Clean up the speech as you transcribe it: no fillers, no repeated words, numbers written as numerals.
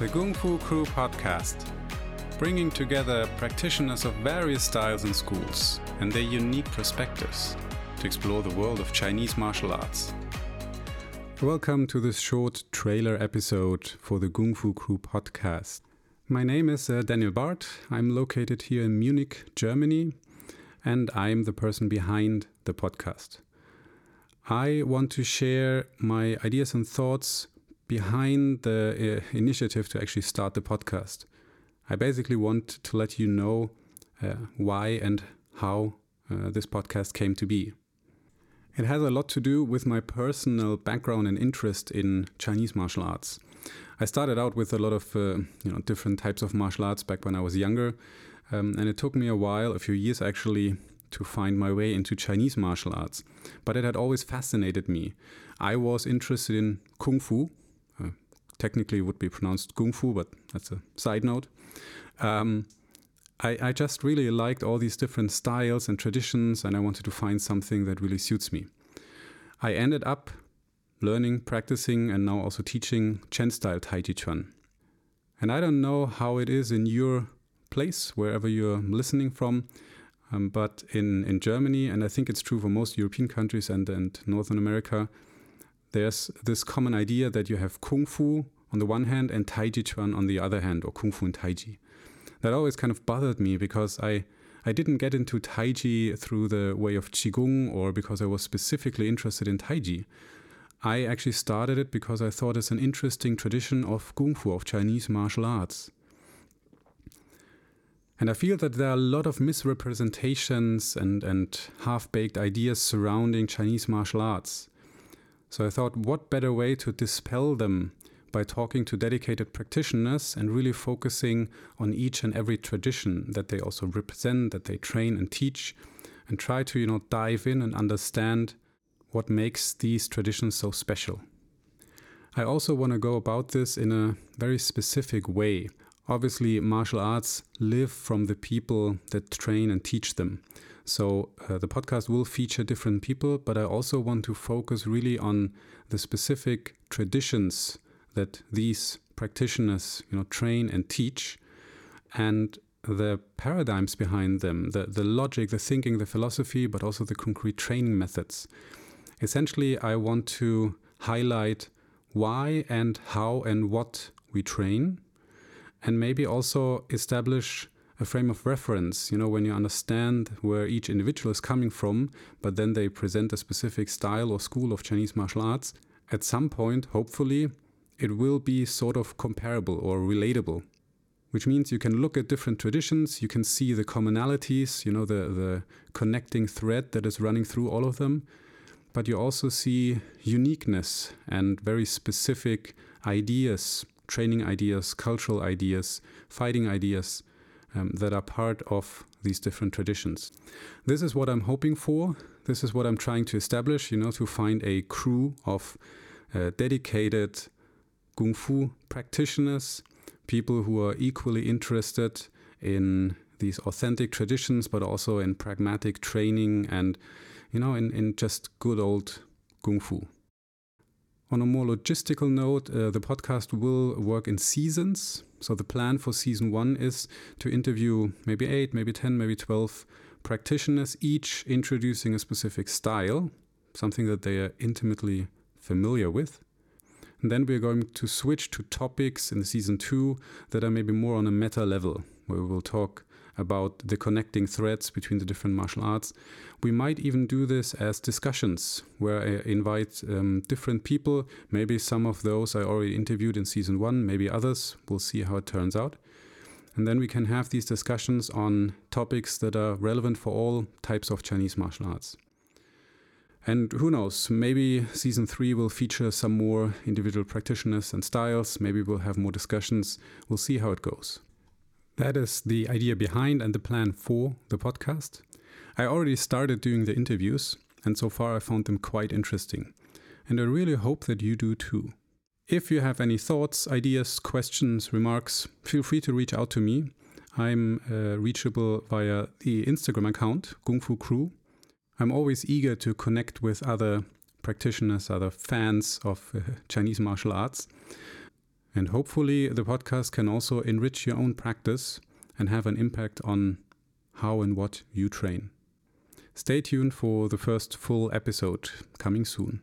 the Gongfu Crew Podcast, bringing together practitioners of various styles and schools and their unique perspectives to explore the world of Chinese martial arts. Welcome to this short trailer episode for the Gongfu Crew Podcast. My name is Daniel Bart. I'm located here in Munich, Germany, and I'm the person behind the podcast. I want to share my ideas and thoughts behind the initiative to actually start the podcast. I basically want to let you know why and how this podcast came to be. It has a lot to do with my personal background and interest in Chinese martial arts. I started out with a lot of different types of martial arts back when I was younger, and it took me a few years actually, to find my way into Chinese martial arts, but it had always fascinated me. I was interested in Kung Fu, technically would be pronounced Kung Fu, but that's a side note. I just really liked all these different styles and traditions, and I wanted to find something that really suits me. I ended up learning, practicing, and now also teaching Chen-style taiji chuan. And I don't know how it is in your place, wherever you're listening from, but in Germany, and I think it's true for most European countries and Northern America, there's this common idea that you have Kung Fu on the one hand and Taiji Chuan on the other hand, or Kung Fu and Taiji. That always kind of bothered me because I didn't get into Taiji through the way of Qigong or because I was specifically interested in Taiji. I actually started it because I thought it's an interesting tradition of Kung Fu, of Chinese martial arts. And I feel that there are a lot of misrepresentations and half-baked ideas surrounding Chinese martial arts. So I thought, what better way to dispel them by talking to dedicated practitioners and really focusing on each and every tradition that they also represent, that they train and teach, and try to, dive in and understand what makes these traditions so special. I also want to go about this in a very specific way. Obviously, martial arts live from the people that train and teach them. So the podcast will feature different people, but I also want to focus really on the specific traditions that these practitioners, train and teach, and the paradigms behind them, the logic, the thinking, the philosophy, but also the concrete training methods. Essentially, I want to highlight why and how and what we train, and maybe also establish a frame of reference, when you understand where each individual is coming from, but then they present a specific style or school of Chinese martial arts. At some point, hopefully, it will be sort of comparable or relatable, which means you can look at different traditions, you can see the commonalities, the connecting thread that is running through all of them, but you also see uniqueness and very specific ideas, training ideas, cultural ideas, fighting ideas that are part of these different traditions. This is what I'm hoping for. This is what I'm trying to establish, to find a crew of dedicated Kung Fu practitioners, people who are equally interested in these authentic traditions, but also in pragmatic training and, in just good old Kung Fu. On a more logistical note, the podcast will work in seasons. So the plan for season 1 is to interview maybe 8, maybe 10, maybe 12 practitioners, each introducing a specific style, something that they are intimately familiar with. And then we're going to switch to topics in season 2 that are maybe more on a meta level, where we will talk about the connecting threads between the different martial arts. We might even do this as discussions where I invite different people. Maybe some of those I already interviewed in season 1, maybe others. We'll see how it turns out. And then we can have these discussions on topics that are relevant for all types of Chinese martial arts. And who knows, maybe season 3 will feature some more individual practitioners and styles. Maybe we'll have more discussions. We'll see how it goes. That is the idea behind and the plan for the podcast. I already started doing the interviews, and so far I found them quite interesting. And I really hope that you do too. If you have any thoughts, ideas, questions, remarks, feel free to reach out to me. I'm reachable via the Instagram account, Gongfu Crew. I'm always eager to connect with other practitioners, other fans of Chinese martial arts. And hopefully the podcast can also enrich your own practice and have an impact on how and what you train. Stay tuned for the first full episode coming soon.